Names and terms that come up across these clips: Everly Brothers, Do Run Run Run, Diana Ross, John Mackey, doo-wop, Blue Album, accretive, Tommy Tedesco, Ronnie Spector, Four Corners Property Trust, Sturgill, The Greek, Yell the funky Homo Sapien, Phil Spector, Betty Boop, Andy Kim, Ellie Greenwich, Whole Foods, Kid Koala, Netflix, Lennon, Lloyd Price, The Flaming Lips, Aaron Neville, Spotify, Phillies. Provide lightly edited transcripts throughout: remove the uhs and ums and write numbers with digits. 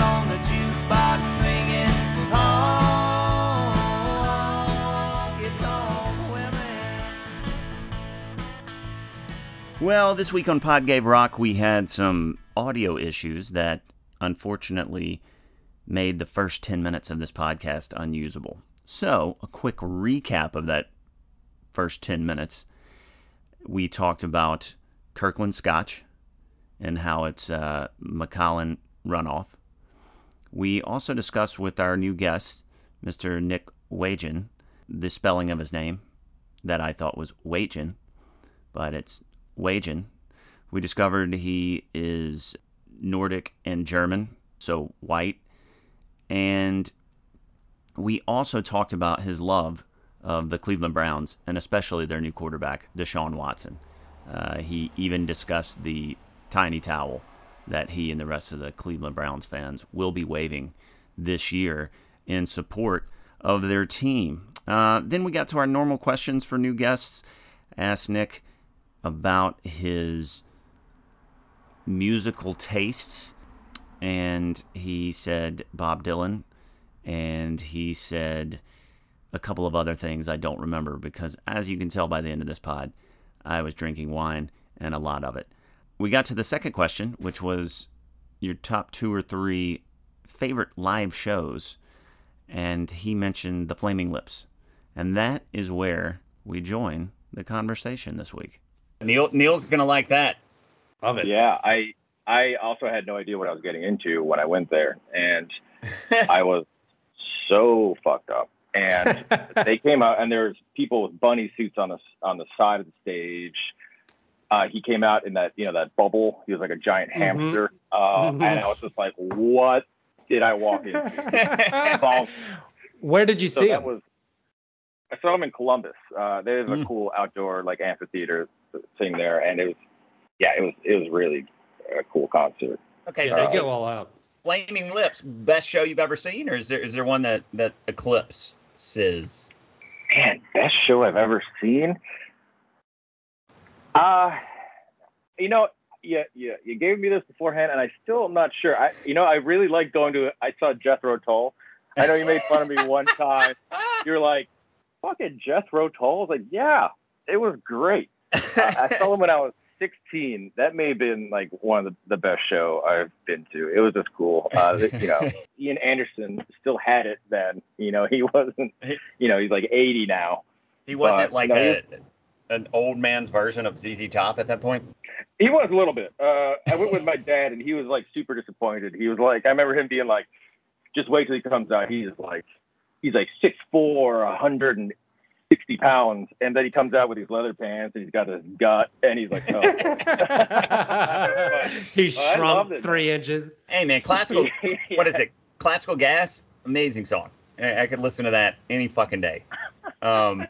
on the jukebox singing honk, it's on women. Well, this week on Pod Gave Rock, we had some audio issues that unfortunately made the first 10 minutes of this podcast unusable. So, a quick recap of that first 10 minutes. We talked about Kirkland Scotch and how it's Macallan runoff. We also discussed with our new guest, Mr. Nick Wagen, the spelling of his name that I thought was Wagen, but it's Wagen. We discovered he is Nordic and German, so white. And we also talked about his love of the Cleveland Browns, and especially their new quarterback, Deshaun Watson. He even discussed the tiny towel that he and the rest of the Cleveland Browns fans will be waving this year in support of their team. Then we got to our normal questions for new guests. Asked Nick about his musical tastes, and he said Bob Dylan, and he said a couple of other things I don't remember because, as you can tell by the end of this pod, I was drinking wine and a lot of it. We got to the second question, which was your top 2 or 3 favorite live shows, and he mentioned The Flaming Lips. And that is where we join the conversation this week. Neil's going to like that. Love it. Yeah, I also had no idea what I was getting into when I went there, and I was so fucked up. And they came out, and there's people with bunny suits on the side of the stage. He came out in that bubble. He was like a giant hamster. And I was just like, what did I walk into? Where did you see him? I saw him in Columbus. There's a cool outdoor like amphitheater thing there, and it was really a cool concert. Okay, so you go all out. Flaming Lips, best show you've ever seen, or is there one that eclipses? Man, best show I've ever seen. You gave me this beforehand, and I still am not sure. I really like going to. I saw Jethro Tull. I know you made fun of me one time. You're like, fucking Jethro Tull. I was like, yeah, it was great. I saw him when I was 16. That may have been like one of the best show I've been to. It was just cool. Ian Anderson still had it then. He wasn't. He's like 80 now. He wasn't an old man's version of ZZ Top at that point? He was a little bit. I went with my dad, and he was like super disappointed. He was like, I remember him being like, just wait till he comes out. He's like 6'4", 160 pounds. And then he comes out with his leather pants, and he's got his gut, and he's like, oh. He's shrunk 3 inches. Hey, man, classical, what is it? Classical Gas? Amazing song. I could listen to that any fucking day. And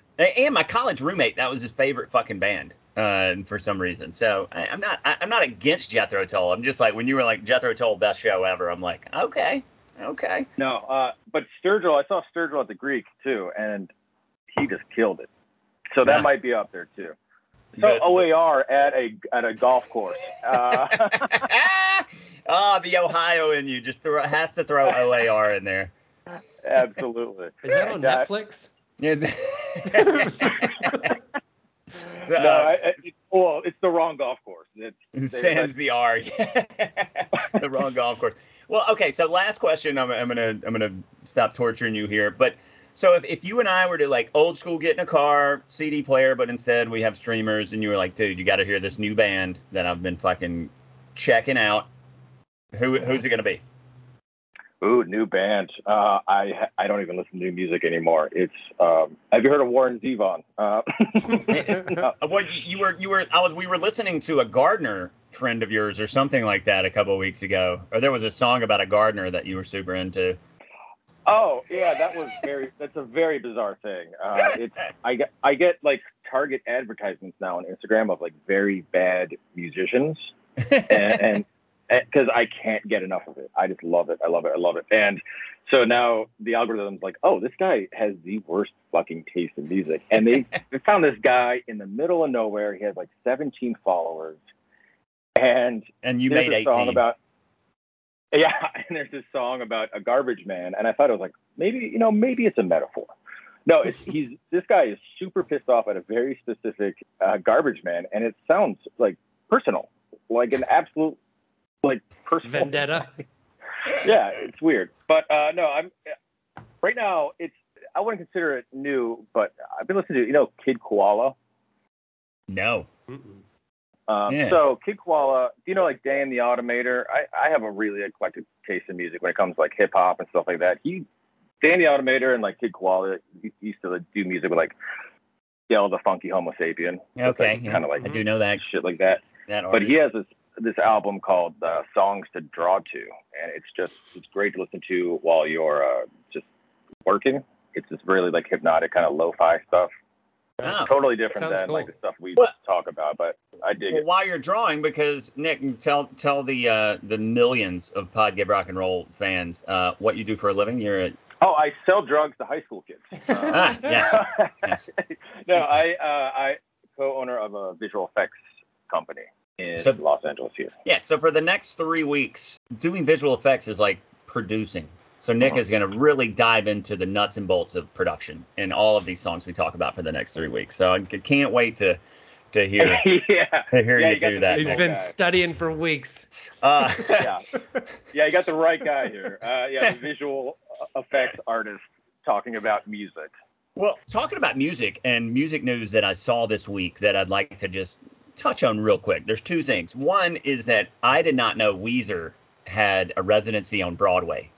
my college roommate, that was his favorite fucking band for some reason. So I'm not against Jethro Tull. I'm just like, when you were like, Jethro Tull, best show ever, I'm like, okay. No, but Sturgill, I saw Sturgill at the Greek, too, and he just killed it. So that might be up there, too. So O A R at a golf course. The Ohio in you just has to throw OAR in there. Absolutely. Is that on Netflix? Yes. It's the wrong golf course. The wrong golf course. Well, okay. So last question. I'm gonna stop torturing you here. But so if you and I were to like old school, get in a car, CD player, but instead we have streamers, and you were like, dude, you got to hear this new band that I've been fucking checking out. Who's it gonna be? Ooh, new band. I don't even listen to new music anymore. It's have you heard of Warren Zevon? No. Well, we were listening to a gardener friend of yours or something like that a couple of weeks ago. Or there was a song about a gardener that you were super into. Oh yeah, that was very. That's a very bizarre thing. I get like Target advertisements now on Instagram of like very bad musicians, and because I can't get enough of it. I just love it. I love it. And so now the algorithm's like, oh, this guy has the worst fucking taste in music. And they found this guy in the middle of nowhere. He has like 17 followers. And you made 18. And there's this song about a garbage man. And I thought it was like, maybe it's a metaphor. No, this guy is super pissed off at a very specific garbage man. And it sounds like personal, like an absolute... like personal vendetta. Yeah, it's weird, but no, I'm right now. I wouldn't consider it new, but I've been listening to Kid Koala. No. Yeah. So Kid Koala, like Dan the Automator. I have a really eclectic taste in music when it comes to, like, hip hop and stuff like that. Dan the Automator and like Kid Koala used to do music with like Yell the Funky Homo Sapien. Okay, like, yeah. Kind of like I do know that shit like that. But he has this album called Songs to Draw To, and it's great to listen to while you're just working. It's just really like hypnotic kind of lo-fi stuff. Wow. It's totally different than cool. Like the stuff we talk about, but I dig it. While you're drawing, because Nick, tell the millions of Pod Gave Rock and Roll fans what you do for a living. Oh, I sell drugs to high school kids. Yes. No, I co-owner of a visual effects company in Los Angeles here. Yeah, so for the next 3 weeks, doing visual effects is like producing. So Nick is going to really dive into the nuts and bolts of production and all of these songs we talk about for the next 3 weeks. So I can't wait to hear you do that. He's been studying for weeks. Yeah, you got the right guy here. The visual effects artist talking about music. Well, talking about music and music news that I saw this week that I'd like to just touch on real quick. There's two things. One is that I did not know Weezer had a residency on Broadway.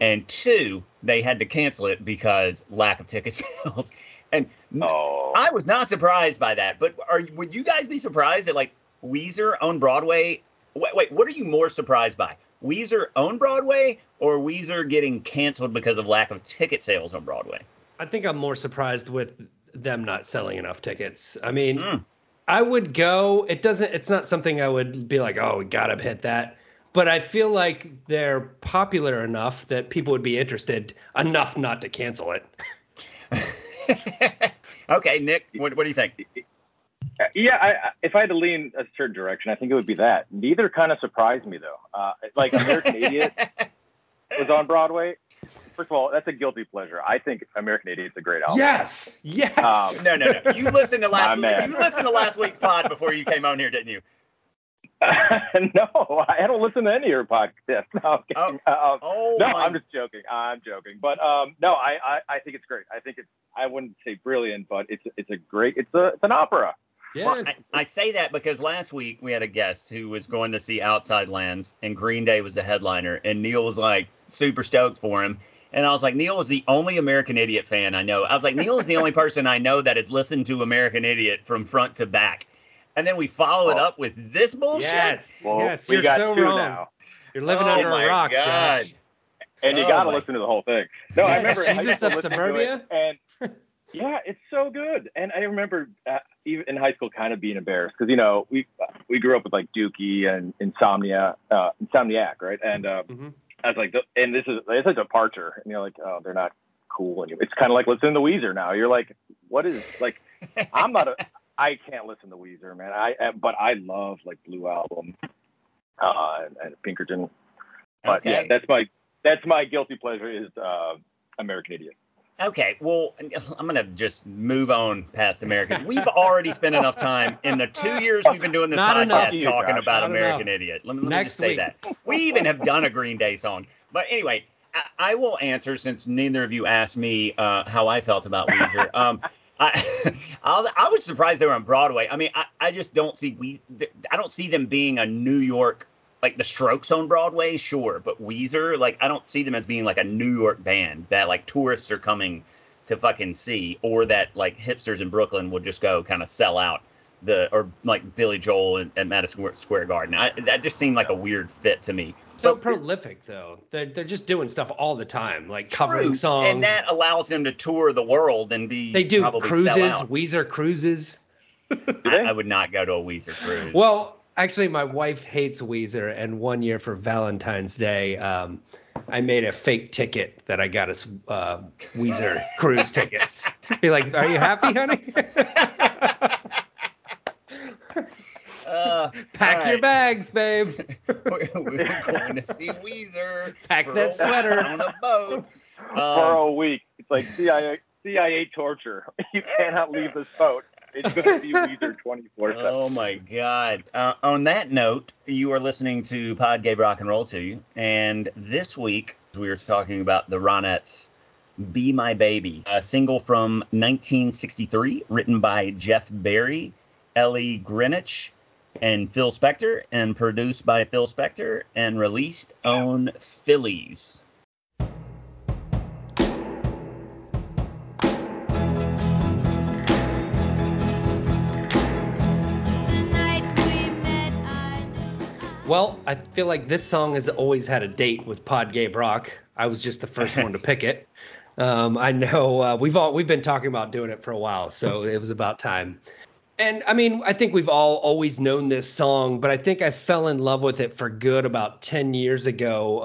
And two, they had to cancel it because lack of ticket sales. And I was not surprised by that. But would you guys be surprised that, like, Weezer on Broadway? Wait, what are you more surprised by? Weezer on Broadway or Weezer getting canceled because of lack of ticket sales on Broadway? I think I'm more surprised with them not selling enough tickets. I mean... I would go. It's not something I would be like, oh, we gotta hit that. But I feel like they're popular enough that people would be interested enough not to cancel it. Okay, Nick, what do you think? Yeah, if I had to lean a certain direction, I think it would be that. Neither kind of surprised me, though. Like American Idiot was on Broadway. First of all, that's a guilty pleasure. I think American Idiot's a great album. Yes. No. You listened to last week's pod before you came on here, didn't you? No, I don't listen to any of your podcasts. I'm just joking. But no, I think it's great. I think it's, I wouldn't say brilliant, but it's an opera. Yeah. Well, I say that because last week we had a guest who was going to see Outside Lands, and Green Day was the headliner, and Neil was like super stoked for him. And I was like, Neil is the only American Idiot fan I know. I was like, Neil is the only person I know that has listened to American Idiot from front to back. And then we follow it up with this bullshit. Yes, you're so wrong. Now. You're living under a rock, God. Josh. And you got to listen to the whole thing. No, I remember. Jesus of Suburbia? And yeah, it's so good. And I remember even in high school kind of being embarrassed because, we grew up with like Dookie and Insomniac, right? And I was like, and it's a departure. And you're like, oh, they're not cool. And it's kind of like listening to Weezer now. You're like, what is, like, I can't listen to Weezer, man. But I love like Blue Album and Pinkerton. But yeah, that's my guilty pleasure is American Idiot. Okay, well, I'm going to just move on past American. We've already spent enough time in the 2 years we've been doing this podcast talking about American Idiot. Let me just say that. We even have done a Green Day song. But anyway, I will answer since neither of you asked me how I felt about Weezer. I was surprised they were on Broadway. I mean, I just don't see I don't see them being a New York, like the Strokes on Broadway, sure, but Weezer, like, I don't see them as being like a New York band that like tourists are coming to fucking see, or that like hipsters in Brooklyn will just go kind of sell out or like Billy Joel at Madison Square Garden. That just seemed like a weird fit to me. So prolific, though. They're just doing stuff all the time, like covering songs. And that allows them to tour the world and be They do cruises, Weezer cruises. I would not go to a Weezer cruise. Well, actually, my wife hates Weezer, and one year for Valentine's Day, I made a fake ticket that I got us Weezer cruise tickets. Be like, are you happy, honey? Pack your bags, babe. We're going to see Weezer. Pack that sweater on a boat for a week. It's like CIA torture. You cannot leave this boat. It's going to be Weezer 24/7. Oh my God! On that note, you are listening to Pod Gave Rock and Roll to you, and this week we were talking about the Ronettes. Be My Baby, a single from 1963, written by Jeff Barry, Ellie Greenwich, and Phil Spector, and produced by Phil Spector, and released on Phillies. Well, I feel like this song has always had a date with Pod Gave Rock. I was just the first one to pick it. I know we've been talking about doing it for a while, so it was about time. And, I mean, I think we've all always known this song, but I think I fell in love with it for good about 10 years ago.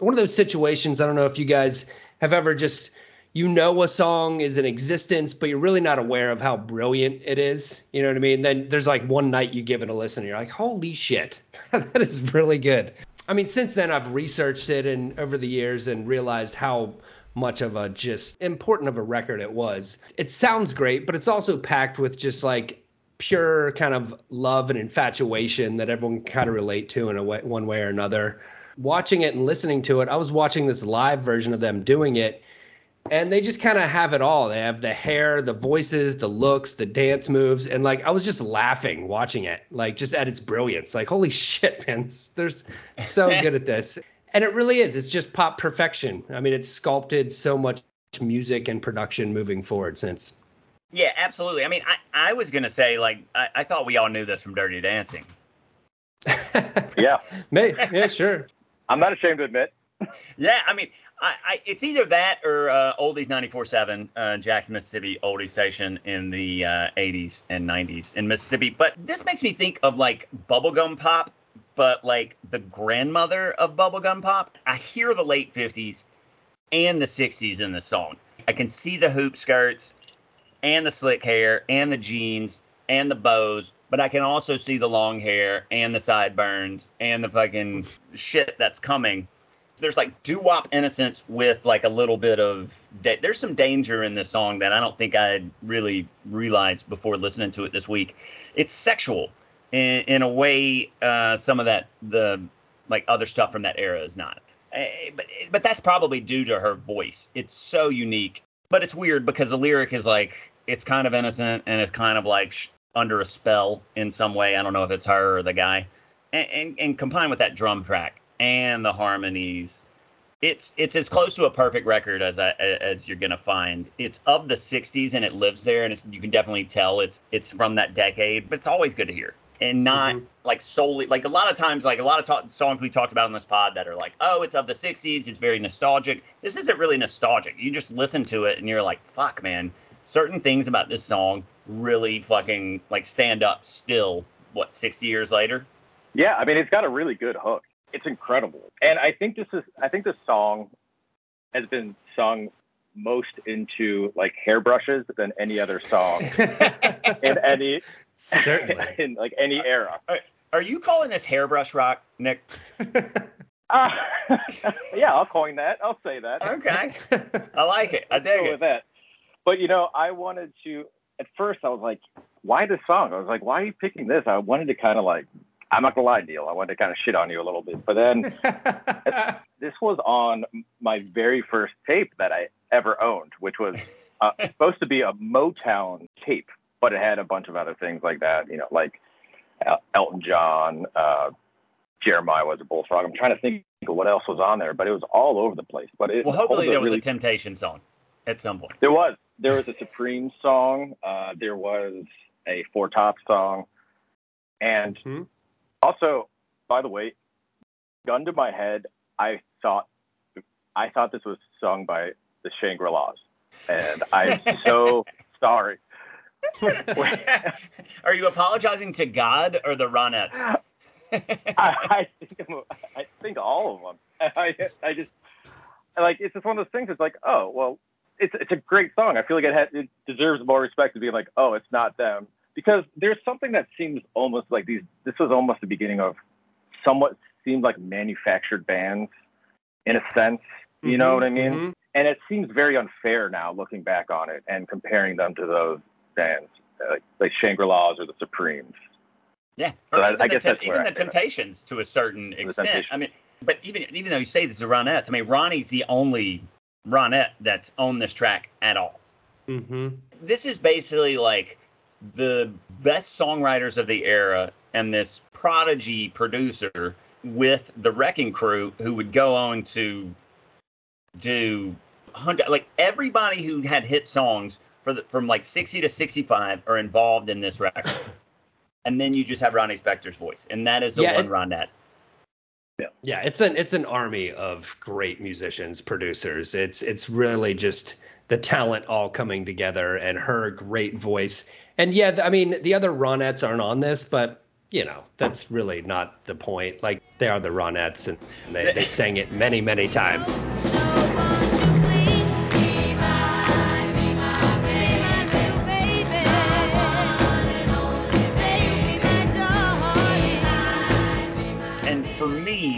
One of those situations, I don't know if you guys have ever just, you know, a song is in existence, but you're really not aware of how brilliant it is. You know what I mean? Then there's like one night you give it a listen and you're like, holy shit, that is really good. I mean, since then I've researched it and over the years and realized how much of a just important of a record it was. It sounds great, but it's also packed with just like pure kind of love and infatuation that everyone can kind of relate to in a way, one way or another. Watching it and listening to it, I was watching this live version of them doing it, and they just kind of have it all. They have the hair, the voices, the looks, the dance moves, and like I was just laughing watching it, like just at its brilliance. Like, holy shit, man, they're so good at this. And it really is. It's just pop perfection. I mean, it's sculpted so much music and production moving forward since. Yeah, absolutely. I mean, I was going to say, like, I thought we all knew this from Dirty Dancing. Yeah. Maybe. Yeah, sure. I'm not ashamed to admit. Yeah, I mean, it's either that or Oldies 94.7, Jackson, Mississippi oldies station in the 80s and 90s in Mississippi. But this makes me think of, like, bubblegum pop, but, like, the grandmother of bubblegum pop. I hear the late 50s and the 60s in the song. I can see the hoop skirts and the slick hair, and the jeans, and the bows, but I can also see the long hair, and the sideburns, and the fucking shit that's coming. There's like doo-wop innocence with like a little bit of, there's some danger in this song that I don't think I really realized before listening to it this week. It's sexual in a way, some of that, the like other stuff from that era is not. But that's probably due to her voice. It's so unique. But it's weird because the lyric is like, it's kind of innocent and it's kind of like under a spell in some way. I don't know if it's her or the guy. And combined with that drum track and the harmonies, it's as close to a perfect record as you're going to find. It's of the 60s and it lives there. And you can definitely tell it's from that decade, but it's always good to hear. And not like solely, like a lot of times, like a lot of songs we talked about on this pod that are like, oh, it's of the 60s. It's very nostalgic. This isn't really nostalgic. You just listen to it and you're like, fuck, man. Certain things about this song really fucking like stand up still, what, 60 years later? Yeah, I mean, it's got a really good hook. It's incredible. And I think this song has been sung most into like hairbrushes than any other song in any... Certainly. In like any era. Are you calling this hairbrush rock, Nick? Yeah, I'll coin that. I'll say that. Okay. I like it. I dig it. With that. But, you know, I wanted to, at first I was like, why this song? I was like, why are you picking this? I wanted to kind of like, I'm not going to lie, Neil. I wanted to kind of shit on you a little bit. But then this was on my very first tape that I ever owned, which was supposed to be a Motown tape. But it had a bunch of other things like that, you know, like Elton John, Jeremiah Was a Bullfrog. I'm trying to think of what else was on there, but it was all over the place. But it, well, hopefully there was really a Temptations song at some point. There was a Supremes song. There was a Four Tops song. And also, by the way, gun to my head, I thought this was sung by the Shangri-Las, and I'm so sorry. Are you apologizing to God or the Ronettes? I think all of them. I just it's just one of those things. It's like, oh well, it's a great song. I feel like it deserves more respect to be like, oh, it's not them, because there's something that seems almost like these. This was almost the beginning of somewhat seemed like manufactured bands in a sense. You know what I mean? Mm-hmm. And it seems very unfair now, looking back on it and comparing them to those bands, like Shangri-Las or the Supremes. Yeah, or so I guess that's where even the Temptations, to a certain extent. I mean, but even though you say this is the Ronettes, I mean, Ronnie's the only Ronette that's on this track at all. Mm-hmm. This is basically like the best songwriters of the era and this prodigy producer with the Wrecking Crew, who would go on to do 100, like everybody who had hit songs from like 60 to 65 are involved in this record. And then you just have Ronnie Spector's voice, and that is the one Ronette. Yeah, it's an army of great musicians, producers. It's really just the talent all coming together and her great voice. And yeah, I mean, the other Ronettes aren't on this, but you know, that's really not the point. Like, they are the Ronettes, and they sang it many, many times.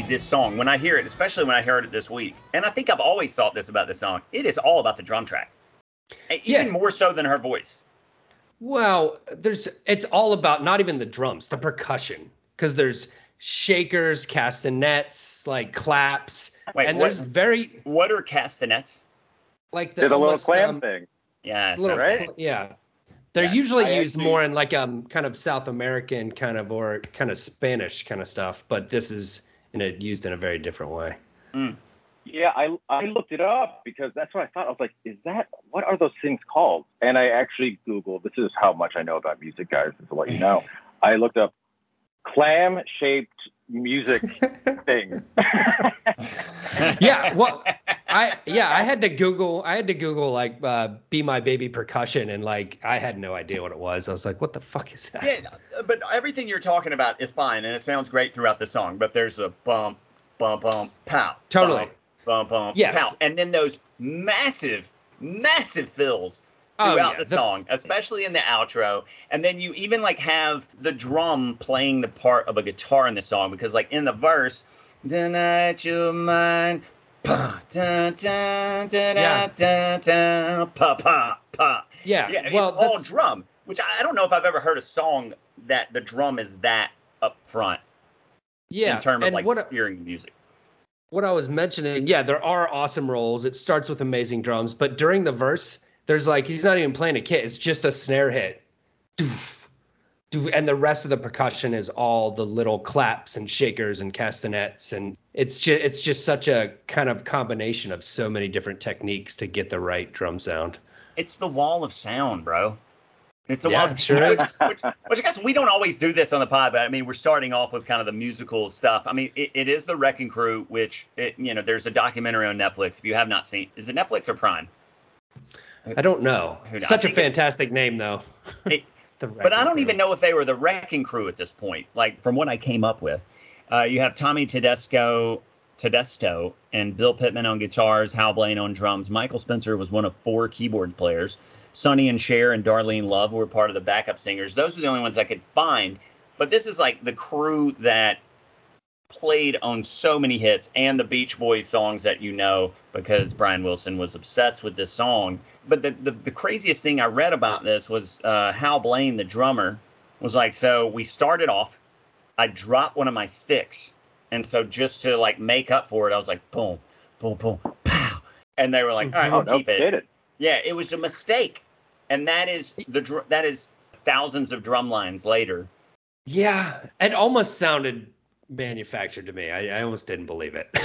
This song, when I hear it, especially when I heard it this week, and I think I've always thought this about this song, it is all about the drum track, even more so than her voice. Well, it's all about not even the drums, the percussion, because there's shakers, castanets, like claps. Wait, and what are castanets? Like the little clam thing. Yeah, right. Yeah. They're usually used more in like kind of South American kind of or kind of Spanish kind of stuff, but this is used in a very different way. Mm. Yeah, I looked it up because that's what I thought. I was like, what are those things called? And I actually Googled, this is how much I know about music, guys, just to let you know. I looked up clam-shaped music thing. Yeah, well, I had to Google like Be My Baby percussion, and like I had no idea what it was. I was like, what the fuck is that? Yeah, but everything you're talking about is fine, and it sounds great throughout the song, but there's a bump, bump, bump, pow. Totally. Bump, bump, yes. Pow. And then those massive, massive fills throughout the song, especially in the outro. And then you even like have the drum playing the part of a guitar in the song, because like in the verse, tonight you're mine. Pa, da, da, da, da, da, da, pa, pa, pa. Yeah, well, it's all drum, which I don't know if I've ever heard a song that the drum is that up front. Yeah, in terms of like steering the music. What I was mentioning, yeah, there are awesome rolls. It starts with amazing drums, but during the verse, there's like he's not even playing a kit; it's just a snare hit, doof, doof, and the rest of the percussion is all the little claps and shakers and castanets, and it's just such a kind of combination of so many different techniques to get the right drum sound. It's the wall of sound, bro. It's a wild sure which I guess we don't always do this on the pod, but I mean, we're starting off with kind of the musical stuff. I mean, it is the Wrecking Crew, which, there's a documentary on Netflix. If you have not seen, is it Netflix or Prime? I don't know. Such a fantastic name, though. But I don't even know if they were the Wrecking Crew at this point. Like, from what I came up with, you have Tommy Tedesto and Bill Pittman on guitars, Hal Blaine on drums. Michael Spencer was one of 4 keyboard players. Sonny and Cher and Darlene Love were part of the backup singers. Those are the only ones I could find. But this is like the crew that played on so many hits and the Beach Boys songs that you know because Brian Wilson was obsessed with this song. But the craziest thing I read about this was Hal Blaine, the drummer, was like, so we started off, I dropped one of my sticks. And so just to like make up for it, I was like, boom, boom, boom, pow. And they were like, all right, we'll keep it. Yeah, it was a mistake, and that is thousands of drum lines later. Yeah, it almost sounded manufactured to me. I almost didn't believe it.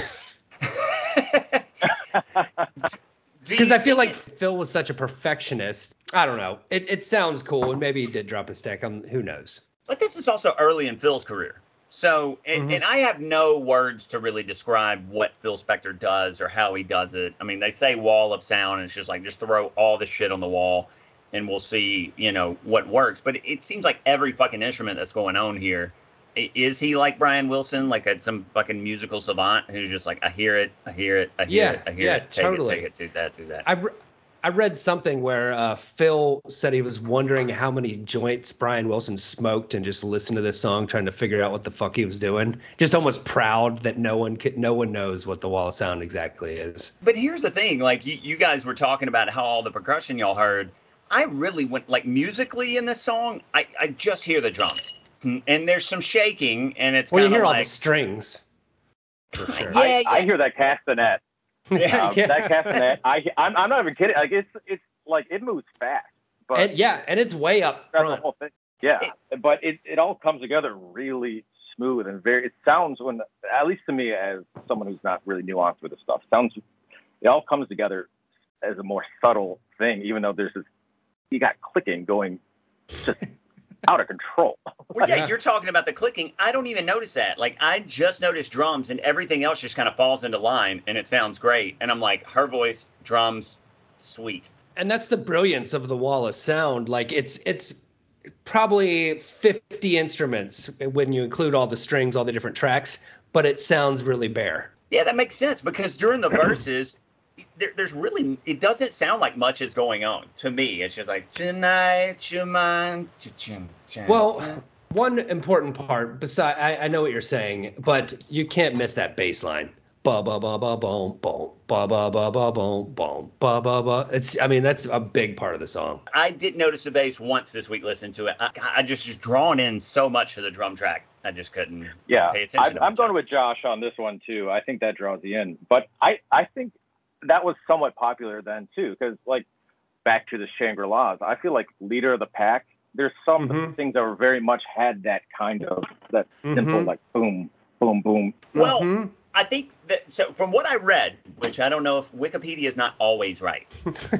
Because I feel like Phil was such a perfectionist. I don't know. It sounds cool, and maybe he did drop his stick. Who knows? But this is also early in Phil's career. So, and I have no words to really describe what Phil Spector does or how he does it. I mean, they say wall of sound, and it's just like, just throw all the shit on the wall, and we'll see, you know, what works. But it seems like every fucking instrument that's going on here. Is he like Brian Wilson, like some fucking musical savant who's just like, I hear it. Take it, do that. I read something where Phil said he was wondering how many joints Brian Wilson smoked and just listened to this song, trying to figure out what the fuck he was doing. Just almost proud that no one knows what the wall of sound exactly is. But here's the thing, like you guys were talking about how all the percussion y'all heard. I really went, like, musically in this song, I just hear the drums. And there's some shaking, and it's kind of like... Well, you hear all the strings. For sure. Yeah. I hear that castanet. Yeah. That castanet, I'm not even kidding. Like, it's like, it moves fast. But and it's way up front. The whole thing. Yeah, but it all comes together really smooth and very... It sounds, when, at least to me, as someone who's not really nuanced with this stuff, it all comes together as a more subtle thing, even though there's this... You got clicking going... Just, out of control. Well, yeah, you're talking about the clicking. I don't even notice that. Like, I just noticed drums, and everything else just kind of falls into line, and it sounds great. And I'm like, her voice, drums, sweet. And that's the brilliance of the wall of sound. Like, it's probably 50 instruments when you include all the strings, all the different tracks, but it sounds really bare. Yeah, that makes sense, because during the verses... There's really, it doesn't sound like much is going on to me. It's just like, tonight you're mine. Well, one important part, besides, I know what you're saying, but you can't miss that bass line. Ba ba ba ba boom boom ba ba ba ba boom boom ba ba ba. It's, I mean, that's a big part of the song. I did notice the bass once this week. Listen to it. I just drawn in so much to the drum track. I just couldn't. Yeah, pay attention. I'm going with Josh on this one too. I think that draws you in, but I think that was somewhat popular then too, because, like, back to the Shangri-Las, I feel like Leader of the Pack, there's some things that were very much had that kind of, that simple, like, boom, boom, boom. Well, I think that, so from what I read, which I don't know if Wikipedia is not always right,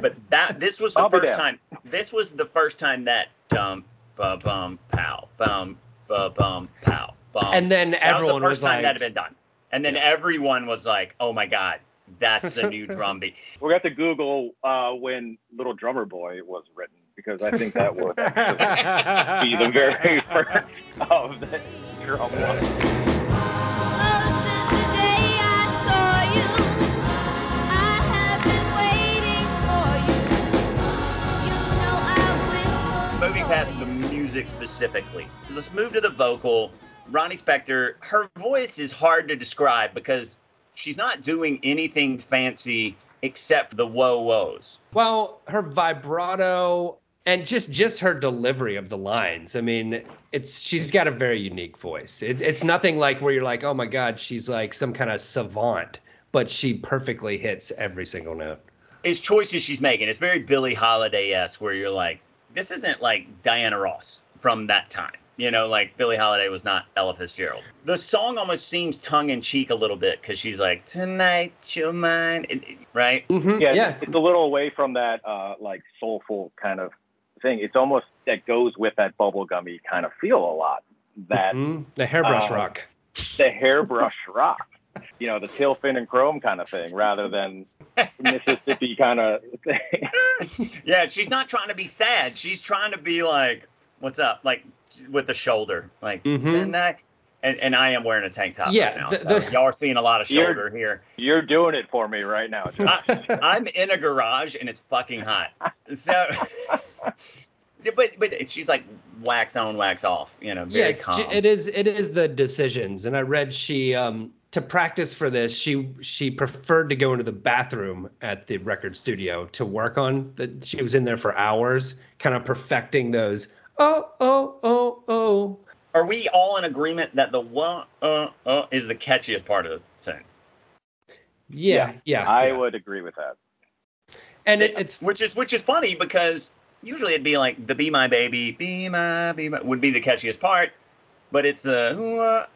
but this was the first time, that, bum, pow, bum, bum, pow, bum. And then everyone was like. That was the first time that had been done. And then everyone was like, oh my God. That's the new drum beat. We're going to have to Google when Little Drummer Boy was written, because I think that would be the very first of the drum one. Moving past the music specifically, let's move to the vocal. Ronnie Spector, her voice is hard to describe because... she's not doing anything fancy except the whoa-whoas. Well, her vibrato and just her delivery of the lines. I mean, she's got a very unique voice. It's nothing like where you're like, oh my God, she's like some kind of savant, but she perfectly hits every single note. It's choices she's making. It's very Billie Holiday-esque, where you're like, this isn't like Diana Ross from that time. You know, like, Billie Holiday was not Ella Fitzgerald. The song almost seems tongue-in-cheek a little bit, because she's like, tonight you're mine, right? Mm-hmm. Yeah, it's a little away from that, like, soulful kind of thing. It's almost, that goes with that bubblegummy kind of feel a lot. That The hairbrush rock. The hairbrush rock. You know, the tail fin and chrome kind of thing, rather than Mississippi kind of thing. Yeah, she's not trying to be sad. She's trying to be like, what's up? Like, with the shoulder, like, and I am wearing a tank top right now, so y'all are seeing a lot of shoulder here. You're doing it for me right now. I'm in a garage, and it's fucking hot. So, but she's like wax on, wax off, you know, very calm. It is the decisions, and I read she, to practice for this, she preferred to go into the bathroom at the record studio to work on that. She was in there for hours, kind of perfecting those. Oh, oh, oh, oh. Are we all in agreement that the wah, is the catchiest part of the tune? Yeah. I would agree with that. And it's which is funny, because usually it'd be like the Be My Baby, would be the catchiest part. but it's a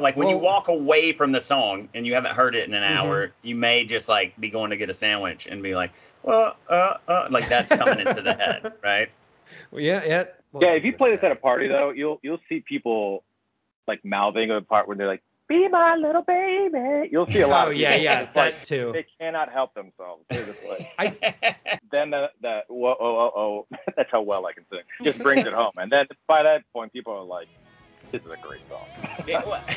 like when you walk away from the song and you haven't heard it in an hour, you may just like be going to get a sandwich and be like, like that's coming into the head, right? Well, yeah. Well, yeah, if you play this at a party though, you'll see people like mouthing a part when they're like, "Be my little baby." You'll see a lot of people. Yeah, that like, too. They cannot help themselves. Then the whoa. That's how well I can sing. Just brings it home. And then by that point, people are like, this is a great song.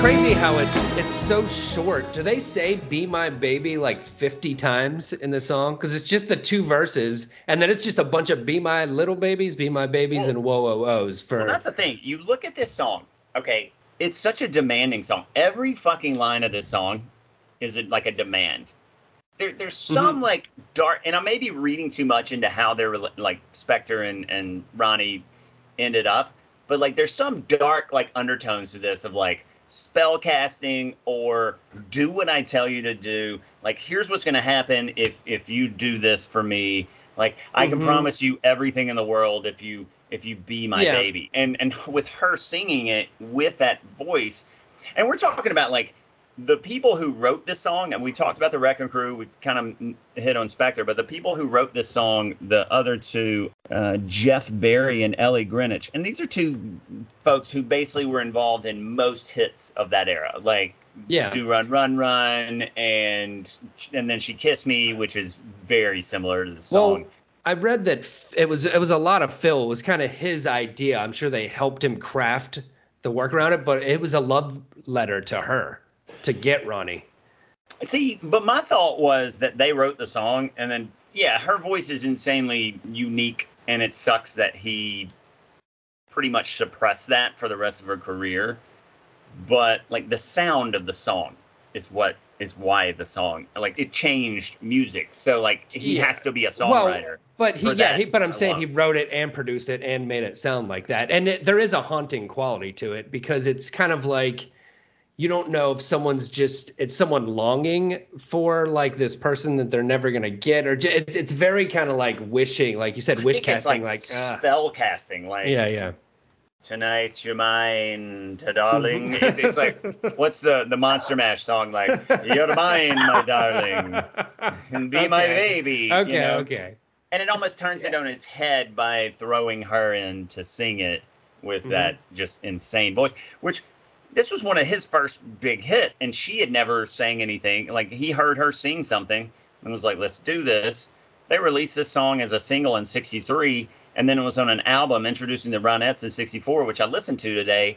Crazy how it's so short. Do they say "Be My Baby" like 50 times in the song? Because it's just the two verses, and then it's just a bunch of "Be My Little Babies," "Be My Babies," and "Whoa Whoa Who's." Well, that's the thing. You look at this song. Okay, it's such a demanding song. Every fucking line of this song is like a demand. There's some like dark, and I may be reading too much into how they're like Spector and Ronnie ended up, but like there's some dark like undertones to this of like spell casting or do what I tell you to do, like here's what's going to happen if you do this for me, like I can promise you everything in the world if you be my baby, and with her singing it with that voice. And we're talking about like the people who wrote this song, and we talked about the Wrecking Crew, we kind of hit on Spector, but the people who wrote this song, the other two, Jeff Barry and Ellie Greenwich, and these are two folks who basically were involved in most hits of that era, like Do Run Run Run and then She Kissed Me, which is very similar to the song. Well, I read that it was a lot of Phil. It was kind of his idea. I'm sure they helped him craft the work around it, but it was a love letter to her. To get Ronnie. See, but my thought was that they wrote the song, and then, her voice is insanely unique, and it sucks that he pretty much suppressed that for the rest of her career. But, like, the sound of the song is why the song, like, it changed music. So, like, he has to be a songwriter. Well, but I'm saying he wrote it and produced it and made it sound like that. And there is a haunting quality to it, because it's kind of like, you don't know if it's someone longing for like this person that they're never going to get, or it's very kind of like wishing, like you said, wish casting, like spell casting. Like, Tonight you're mine, ta darling. It's like, what's the Monster Mash song? Like, you're mine, my darling, and be my baby. Okay. You know? Okay. And it almost turns it on its head by throwing her in to sing it with that just insane voice, which, this was one of his first big hit, and she had never sang anything. Like, he heard her sing something and was like, let's do this. They released this song as a single in 1963, and then it was on an album introducing the Ronettes in 1964, which I listened to today.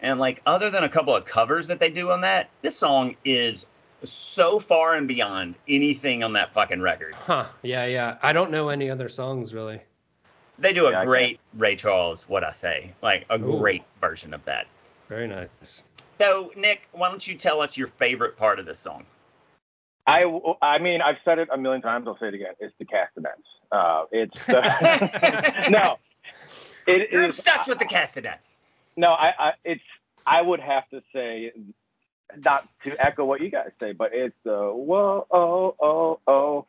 And, like, other than a couple of covers that they do on that, this song is so far and beyond anything on that fucking record. Huh, yeah. I don't know any other songs, really. They do a great Ray Charles, What I Say, like a great version of that. Very nice. So, Nick, why don't you tell us your favorite part of this song? I mean, I've said it a million times. I'll say it again. It's the castanets. No. You're obsessed with the castanets. No, I would have to say, not to echo what you guys say, but it's the whoa, oh.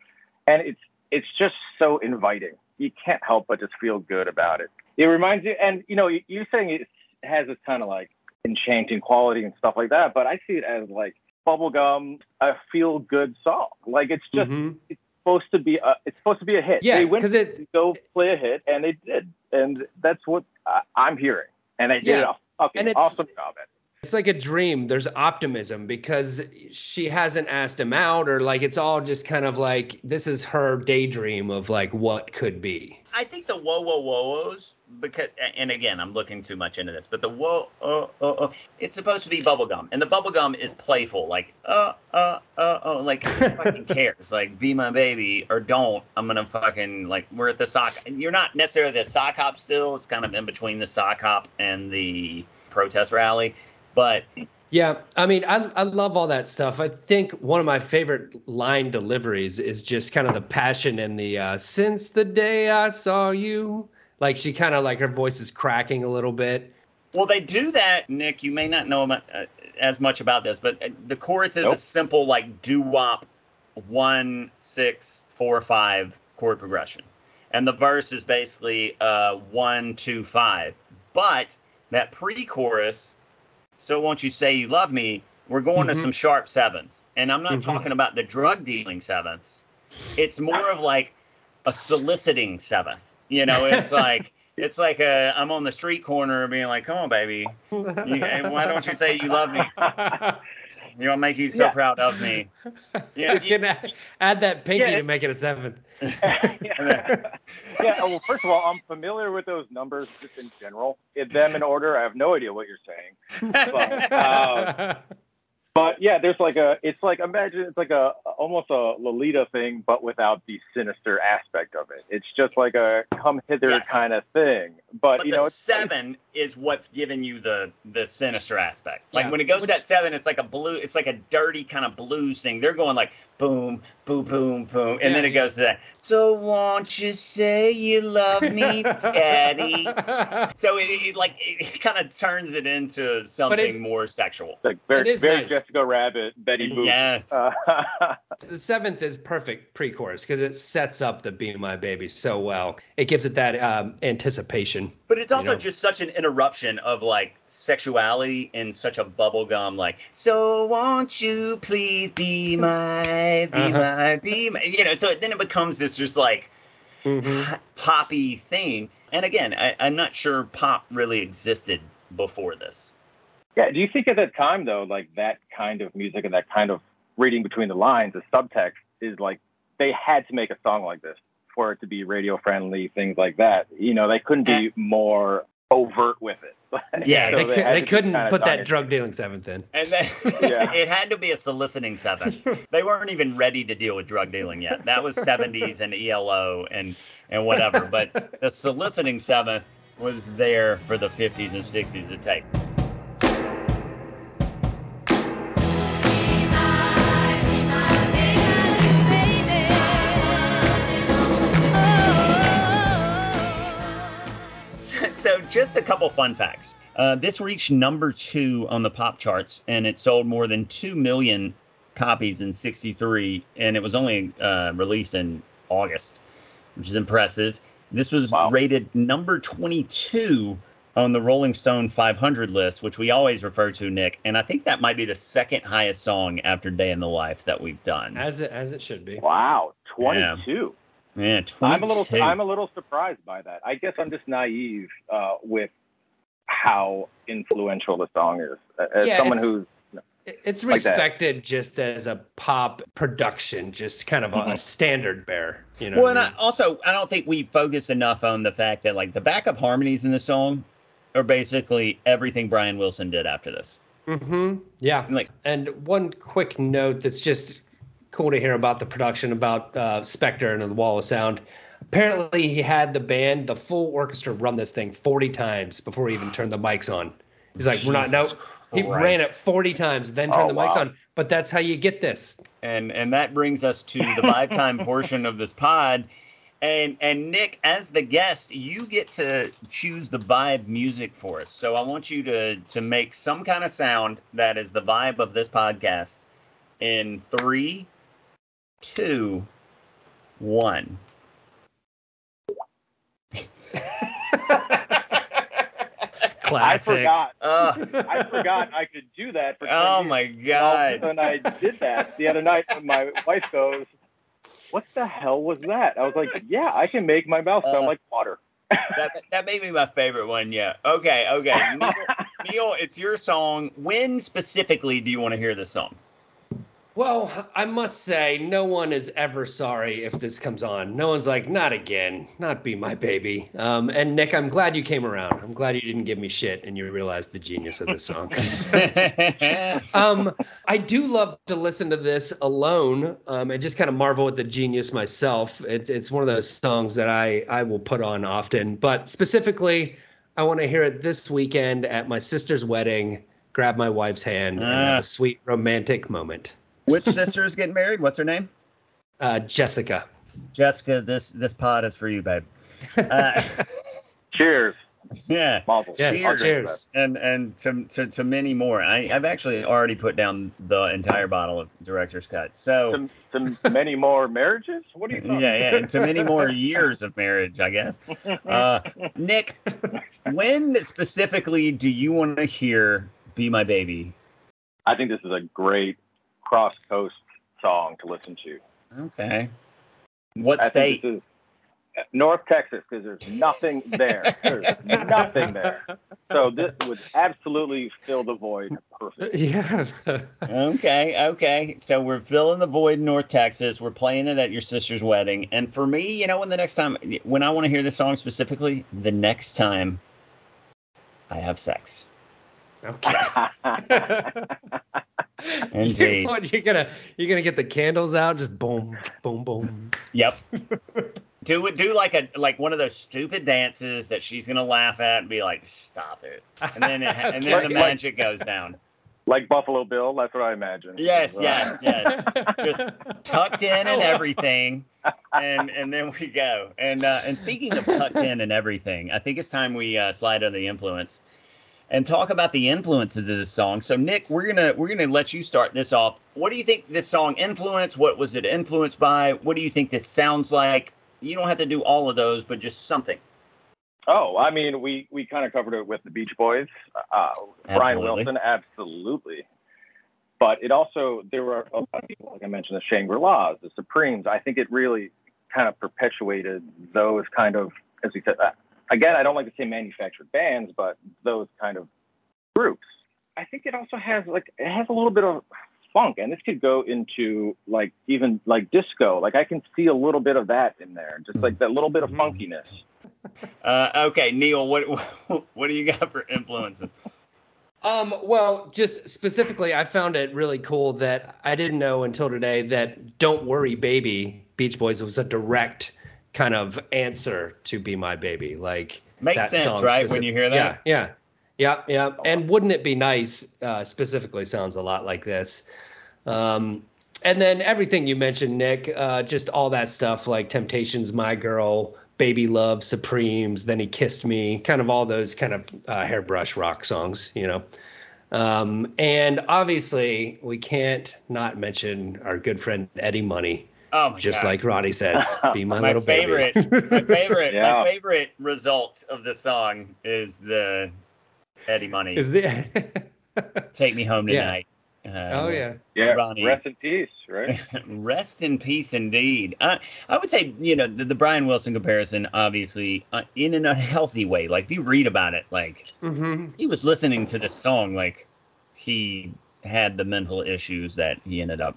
And it's just so inviting. You can't help but just feel good about it. It reminds you, and, you know, you're saying it has this kind of, like, enchanting quality and stuff like that, but I see it as like bubblegum, a feel good song. Like, it's just it's supposed to be a hit. Yeah, they went to go play a hit, and they did, and that's what I'm hearing. And they did a fucking awesome job at it. It's like a dream. There's optimism because she hasn't asked him out, or like it's all just kind of like this is her daydream of like what could be. I think the whoa whoa whoa-ohs, because, and again, I'm looking too much into this, but the whoa oh, it's supposed to be bubblegum, and the bubblegum is playful, like oh, like who fucking cares? Like, be my baby or don't. I'm gonna fucking, like, we're at the sock. You're not necessarily the sock hop still. It's kind of in between the sock hop and the protest rally. But yeah, I mean, I love all that stuff. I think one of my favorite line deliveries is just kind of the passion and the since the day I saw you. Like, she kind of, like, her voice is cracking a little bit. Well, they do that, Nick. You may not know about as much about this, but the chorus is a simple like doo-wop 1-6-4-5 chord progression, and the verse is basically 1-2-5. But that pre-chorus, "So Won't You Say You Love Me," we're going to some sharp sevenths, and I'm not talking about the drug dealing sevenths. It's more of like a soliciting seventh. You know, it's like it's like a, I'm on the street corner being like, "Come on, baby, why don't you say you love me? You know, make you so proud of me." Yeah, you can add that pinky to make it a seventh. Well, first of all, I'm familiar with those numbers just in general. Get them in order. I have no idea what you're saying. But yeah, there's like a, it's like, imagine it's like a, almost a Lolita thing, but without the sinister aspect of it. It's just like a come hither kind of thing. But you know, seven is what's giving you the sinister aspect. Like when it goes to that seven, it's like a blue, it's like a dirty kind of blues thing. They're going like boom, boom, boom, boom. And then it goes to that. "So won't you say you love me, Daddy?" So it like, it kind of turns it into something more sexual. Like very nice. Jessica Rabbit, Betty Boop. Yes. The seventh is perfect pre-chorus because it sets up the "Be My Baby" so well. It gives it that anticipation. But it's also just such an interruption of like sexuality in such a bubblegum, like, "So won't you please be my, be my, be my," you know, so then it becomes this just like poppy thing. And again, I'm not sure pop really existed before this. Yeah, do you think at that time, though, like that kind of music and that kind of reading between the lines, the subtext is like they had to make a song like this for it to be radio friendly, things like that. You know, they couldn't be more overt with it. Yeah, so they couldn't put that drug dealing seventh in. And then, it had to be a soliciting seventh. They weren't even ready to deal with drug dealing yet. That was 70s and ELO and whatever. But the soliciting seventh was there for the 50s and 60s to take. So just a couple fun facts. This reached number 2 on the pop charts, and it sold more than 2 million copies in 63, and it was only released in August, which is impressive. This was rated number 22 on the Rolling Stone 500 list, which we always refer to, Nick, and I think that might be the second highest song after Day in the Life that we've done. As it should be. Wow, 22. Yeah. Yeah, 22. I'm a little surprised by that. I guess I'm just naive with how influential the song is. As someone who's it's respected like just as a pop production, just kind of a standard bearer. You know. Well, and I don't think we focus enough on the fact that like the backup harmonies in the song are basically everything Brian Wilson did after this. Mm-hmm. Yeah. Like, and one quick note that's just cool to hear about the production, about Spector and the Wall of Sound. Apparently he had the band, the full orchestra, run this thing 40 times before he even turned the mics on. He's like, he ran it 40 times, then turned the mics on. But that's how you get this. And that brings us to the live time portion of this pod. And Nick, as the guest, you get to choose the vibe music for us. So I want you to make some kind of sound that is the vibe of this podcast in 3, 2, 1. Classic. I forgot I could do that. Oh my god! And I did that the other night. When my wife goes, "What the hell was that?" I was like, "Yeah, I can make my mouth sound like water." That may be my favorite one. Yeah. Okay. Neil, it's your song. When specifically do you want to hear this song? Well, I must say, no one is ever sorry if this comes on. No one's like, not again, not Be My Baby. And Nick, I'm glad you came around. I'm glad you didn't give me shit and you realized the genius of this song. I do love to listen to this alone and just kind of marvel at the genius myself. It's one of those songs that I will put on often. But specifically, I want to hear it this weekend at my sister's wedding, grab my wife's hand, and have a sweet romantic moment. Which sister is getting married? What's her name? Jessica, this pod is for you, babe. Cheers. Yeah. Marvel. Yes. Cheers. Cheers. And to many more. I've actually already put down the entire bottle of Director's Cut. So to many more marriages? What are you talking about? Yeah, and to many more years of marriage, I guess. Nick, when specifically do you want to hear Be My Baby? I think this is a great cross-coast song to listen to. Okay. What state? North Texas, because there's nothing there. There's nothing there. So this would absolutely fill the void perfectly. Yeah. Okay. So we're filling the void in North Texas. We're playing it at your sister's wedding. And for me, you know, when I want to hear this song specifically, the next time I have sex. Okay. Indeed. You're gonna get the candles out, just boom, boom, boom. Yep. Do like one of those stupid dances that she's gonna laugh at and be like, "Stop it!" And then and then the magic goes down. Like Buffalo Bill, that's what I imagine. Yes. Just tucked in and everything, and then we go. And speaking of tucked in and everything, I think it's time we slide under the influence and talk about the influences of this song. So, Nick, we're gonna let you start this off. What do you think this song influenced? What was it influenced by? What do you think this sounds like? You don't have to do all of those, but just something. Oh, I mean, we kind of covered it with the Beach Boys. Brian Wilson, absolutely. But it also, there were a lot of people, like I mentioned, the Shangri-Las, the Supremes. I think it really kind of perpetuated those kind of, as we said, again, I don't like to say manufactured bands, but those kind of groups. I think it also has, like, it has a little bit of funk, and this could go into like even like disco. Like I can see a little bit of that in there, just like that little bit of funkiness. Okay, Neil, what do you got for influences? Well, just specifically, I found it really cool that I didn't know until today that "Don't Worry, Baby" Beach Boys was a direct kind of answer to "Be My Baby." Like makes sense, right? When you hear that, yeah. And wouldn't it be nice? Specifically, sounds a lot like this. And then everything you mentioned, Nick, just all that stuff like Temptations, My Girl, Baby Love, Supremes, Then He Kissed Me, kind of all those kind of hairbrush rock songs, you know. And obviously, we can't not mention our good friend Eddie Money. Oh my God. Like Ronnie says, be my little favorite, baby. My favorite result of the song is the Eddie Money. Take me home tonight. Yeah. Ronnie. Rest in peace, right? Rest in peace, indeed. I would say, you know, the Brian Wilson comparison, obviously, in an unhealthy way. Like, if you read about it, like, he was listening to this song, like, he had the mental issues that he ended up.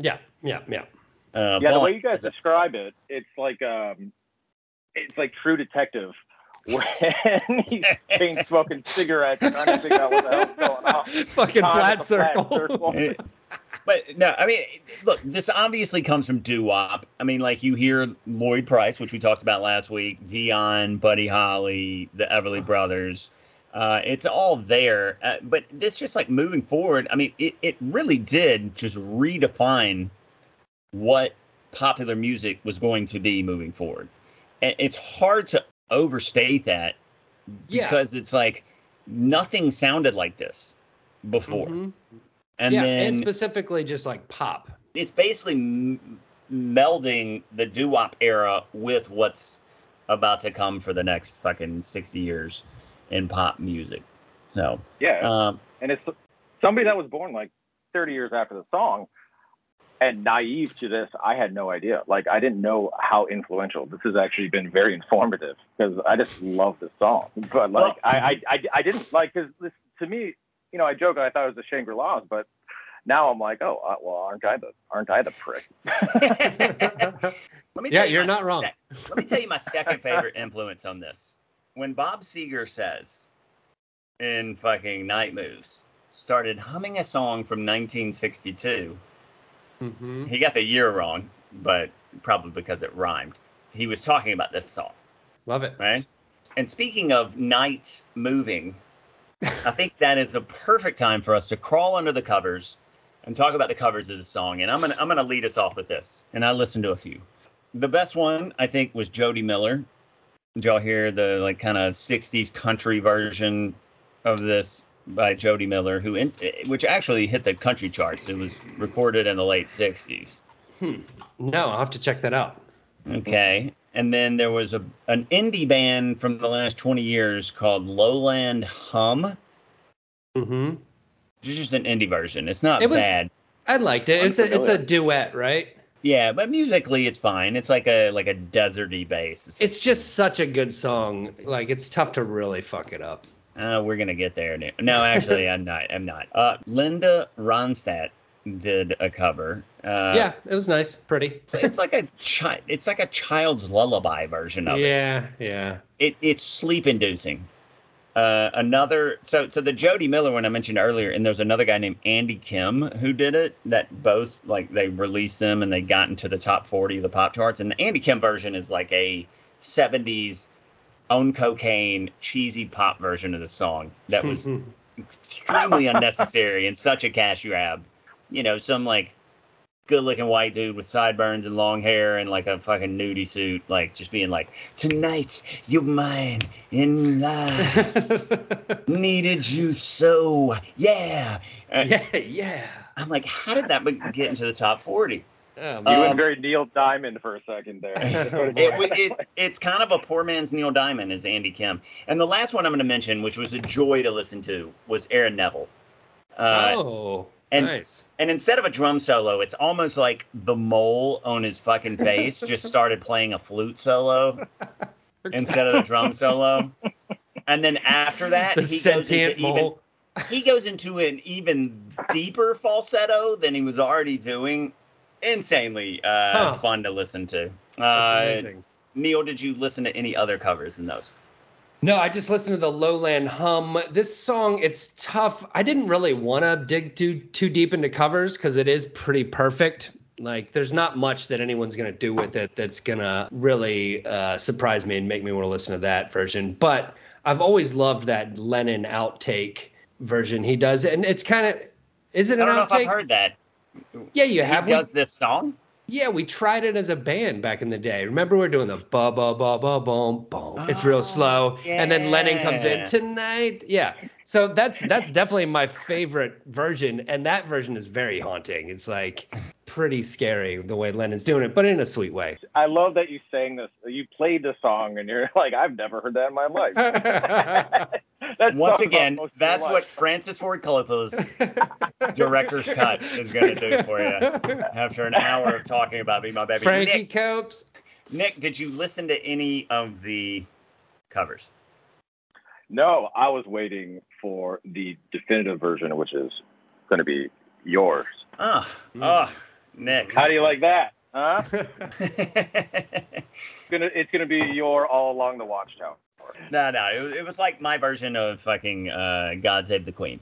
Yeah. The way you guys describe it, it's like True Detective. When he's smoking cigarettes trying to figure out what the hell's going on. Fucking flat circle. But no, I mean, look, this obviously comes from doo-wop. I mean, like you hear Lloyd Price, which we talked about last week, Dion, Buddy Holly, the Everly Brothers. It's all there. But this just like moving forward, I mean, it really did just redefine what popular music was going to be moving forward. And it's hard to overstate that because it's like nothing sounded like this before. And then and specifically just like pop. It's basically melding the doo-wop era with what's about to come for the next fucking 60 years in pop music. So, yeah. And it's somebody that was born like 30 years after the song and naive to this, I had no idea. Like, I didn't know how influential. This has actually been very informative because I just love this song. But, like, I didn't, like, because this, to me, you know, I joke, I thought it was the Shangri-Las, but now I'm like, oh, well, aren't I the prick? You're not wrong. Let me tell you my second favorite influence on this. When Bob Seger says in fucking Night Moves, started humming a song from 1962, he got the year wrong, but probably because it rhymed. He was talking about this song. Love it. Right? And speaking of nights moving, I think that is a perfect time for us to crawl under the covers and talk about the covers of the song. And I'm gonna lead us off with this. And I listened to a few. The best one, I think, was Jody Miller. Did y'all hear the like kind of 60s country version of this by Jody Miller, which actually hit the country charts? It was recorded in the late 60s. No, I'll have to check that out. Okay. And then there was an indie band from the last 20 years called Lowland Hum. Mm-hmm. It's just an indie version. It's not bad. I liked it. It's a duet, right? Yeah, but musically it's fine. It's like a deserty bass. It's just such a good song. Like, it's tough to really fuck it up. We're gonna get there. No, actually, I'm not. Linda Ronstadt did a cover. Yeah, it was nice, pretty. It's like a child's lullaby version of it. Yeah. It's sleep inducing. So the Jody Miller one I mentioned earlier, and there's another guy named Andy Kim who did it, that both, like, they released them and they got into the top 40 of the pop charts. And the Andy Kim version is like a 70s on cocaine cheesy pop version of the song that was extremely unnecessary and such a cash grab. You know, some like good looking white dude with sideburns and long hair and like a fucking nudie suit, like just being like, "Tonight you're mine in life. Needed you so, yeah." Yeah. I'm like, how did that get into the top 40? Oh, you went very Neil Diamond for a second there. It's kind of a poor man's Neil Diamond, is Andy Kim. And the last one I'm going to mention, which was a joy to listen to, was Aaron Neville. Nice. And instead of a drum solo, it's almost like the mole on his fucking face just started playing a flute solo instead of the drum solo. And then after that, he goes into an even deeper falsetto than he was already doing. Insanely fun to listen to. That's amazing. Neil, did you listen to any other covers than those? No, I just listened to the Lowland Hum. This song, it's tough. I didn't really want to dig too deep into covers because it is pretty perfect. Like, there's not much that anyone's going to do with it that's going to really surprise me and make me want to listen to that version. But I've always loved that Lennon outtake version he does. And it's kind of, is it an outtake? I don't know if I've heard that. Yeah, you have. He does this song? Yeah, we tried it as a band back in the day. Remember, we were doing the ba ba ba ba boom boom. It's real slow, yeah. And then Lennon comes in tonight. Yeah, so that's definitely my favorite version, and that version is very haunting. It's like pretty scary the way Lennon's doing it, but in a sweet way. I love that you sang this. You played the song, and you're like, I've never heard that in my life. Once again, that's what Francis Ford Coppola's director's cut is going to do for you after an hour of talking about Be My Baby. Frankie Copes. Nick, did you listen to any of the covers? No, I was waiting for the definitive version, which is going to be yours. Nick. How do you like that? Huh? It's going to be your All Along the Watchtower. No. It was like my version of fucking God Save the Queen.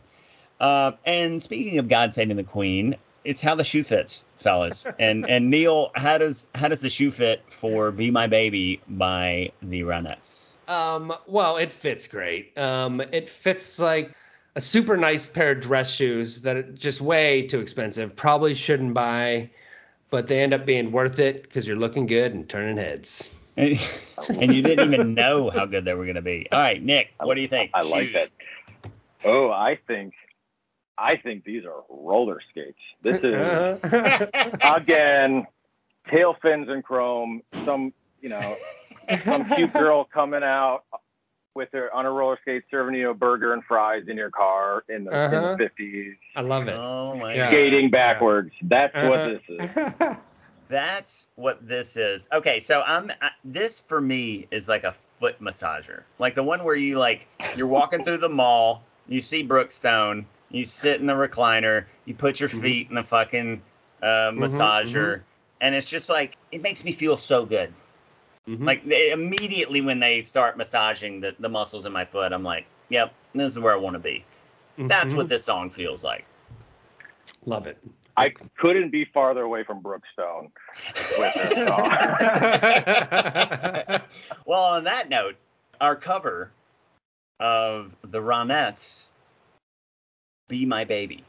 And speaking of God Saving the Queen, it's how the shoe fits, fellas. And Neil, how does the shoe fit for Be My Baby by the Ronettes? Well, it fits great. It fits like a super nice pair of dress shoes that are just way too expensive. Probably shouldn't buy, but they end up being worth it because you're looking good and turning heads. And you didn't even know how good they were going to be. All right, Nick, what do you think? I like that. Oh, I think these are roller skates. This is, again, tail fins and chrome. Some cute girl coming out with her on a roller skate, serving you a burger and fries in your car in the 50s. I love it. Oh my God. Skating backwards. That's what this is. That's what this is. Okay, so this for me is like a foot massager, like the one where you like you're walking through the mall, you see Brookstone, you sit in the recliner, you put your feet in the fucking massager, and it's just like it makes me feel so good. Mm-hmm. Like immediately when they start massaging the muscles in my foot, I'm like, yep, this is where I want to be. That's what this song feels like. Love it. I couldn't be farther away from Brookstone with this song. Well, on that note, our cover of the Ronettes, Be My Baby.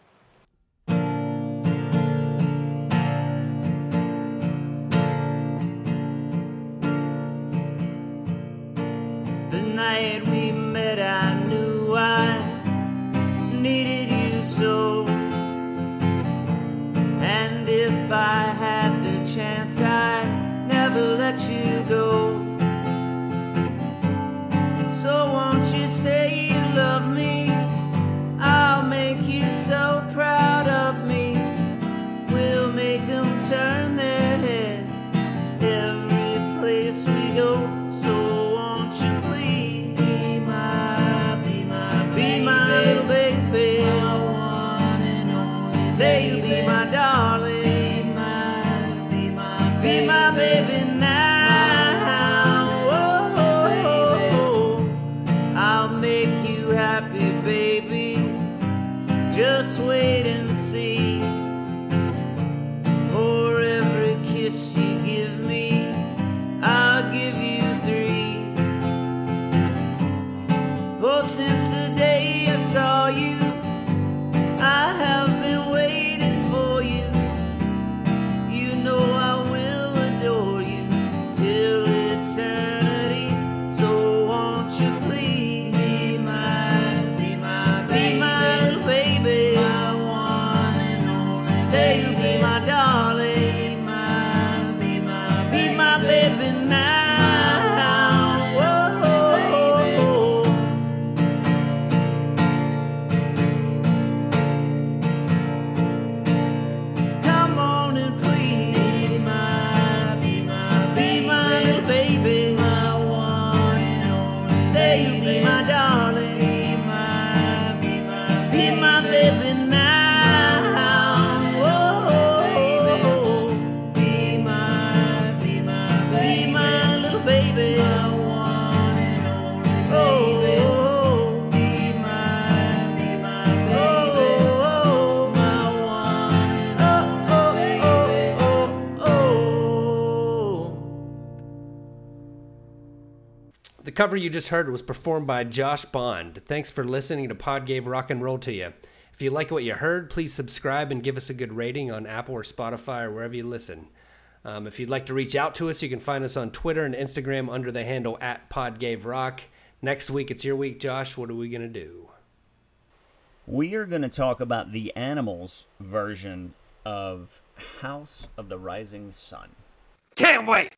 happy, baby. Just wait and see. For every kiss you give me, I'll give you 3. Oh, since the day I saw you, I have been waiting for you. You know I will adore you till eternity. So won't you please be my little baby, my one and only. Say you'll be my darling, be my baby now. The cover you just heard was performed by Josh Bond. Thanks for listening to Pod Gave Rock and Roll to you. If you like what you heard, please subscribe and give us a good rating on Apple or Spotify or wherever you listen. If you'd like to reach out to us, you can find us on Twitter and Instagram under the handle @PodGaveRock. Next week, it's your week, Josh. What are we going to do? We are going to talk about the Animals version of House of the Rising Sun. Can't wait!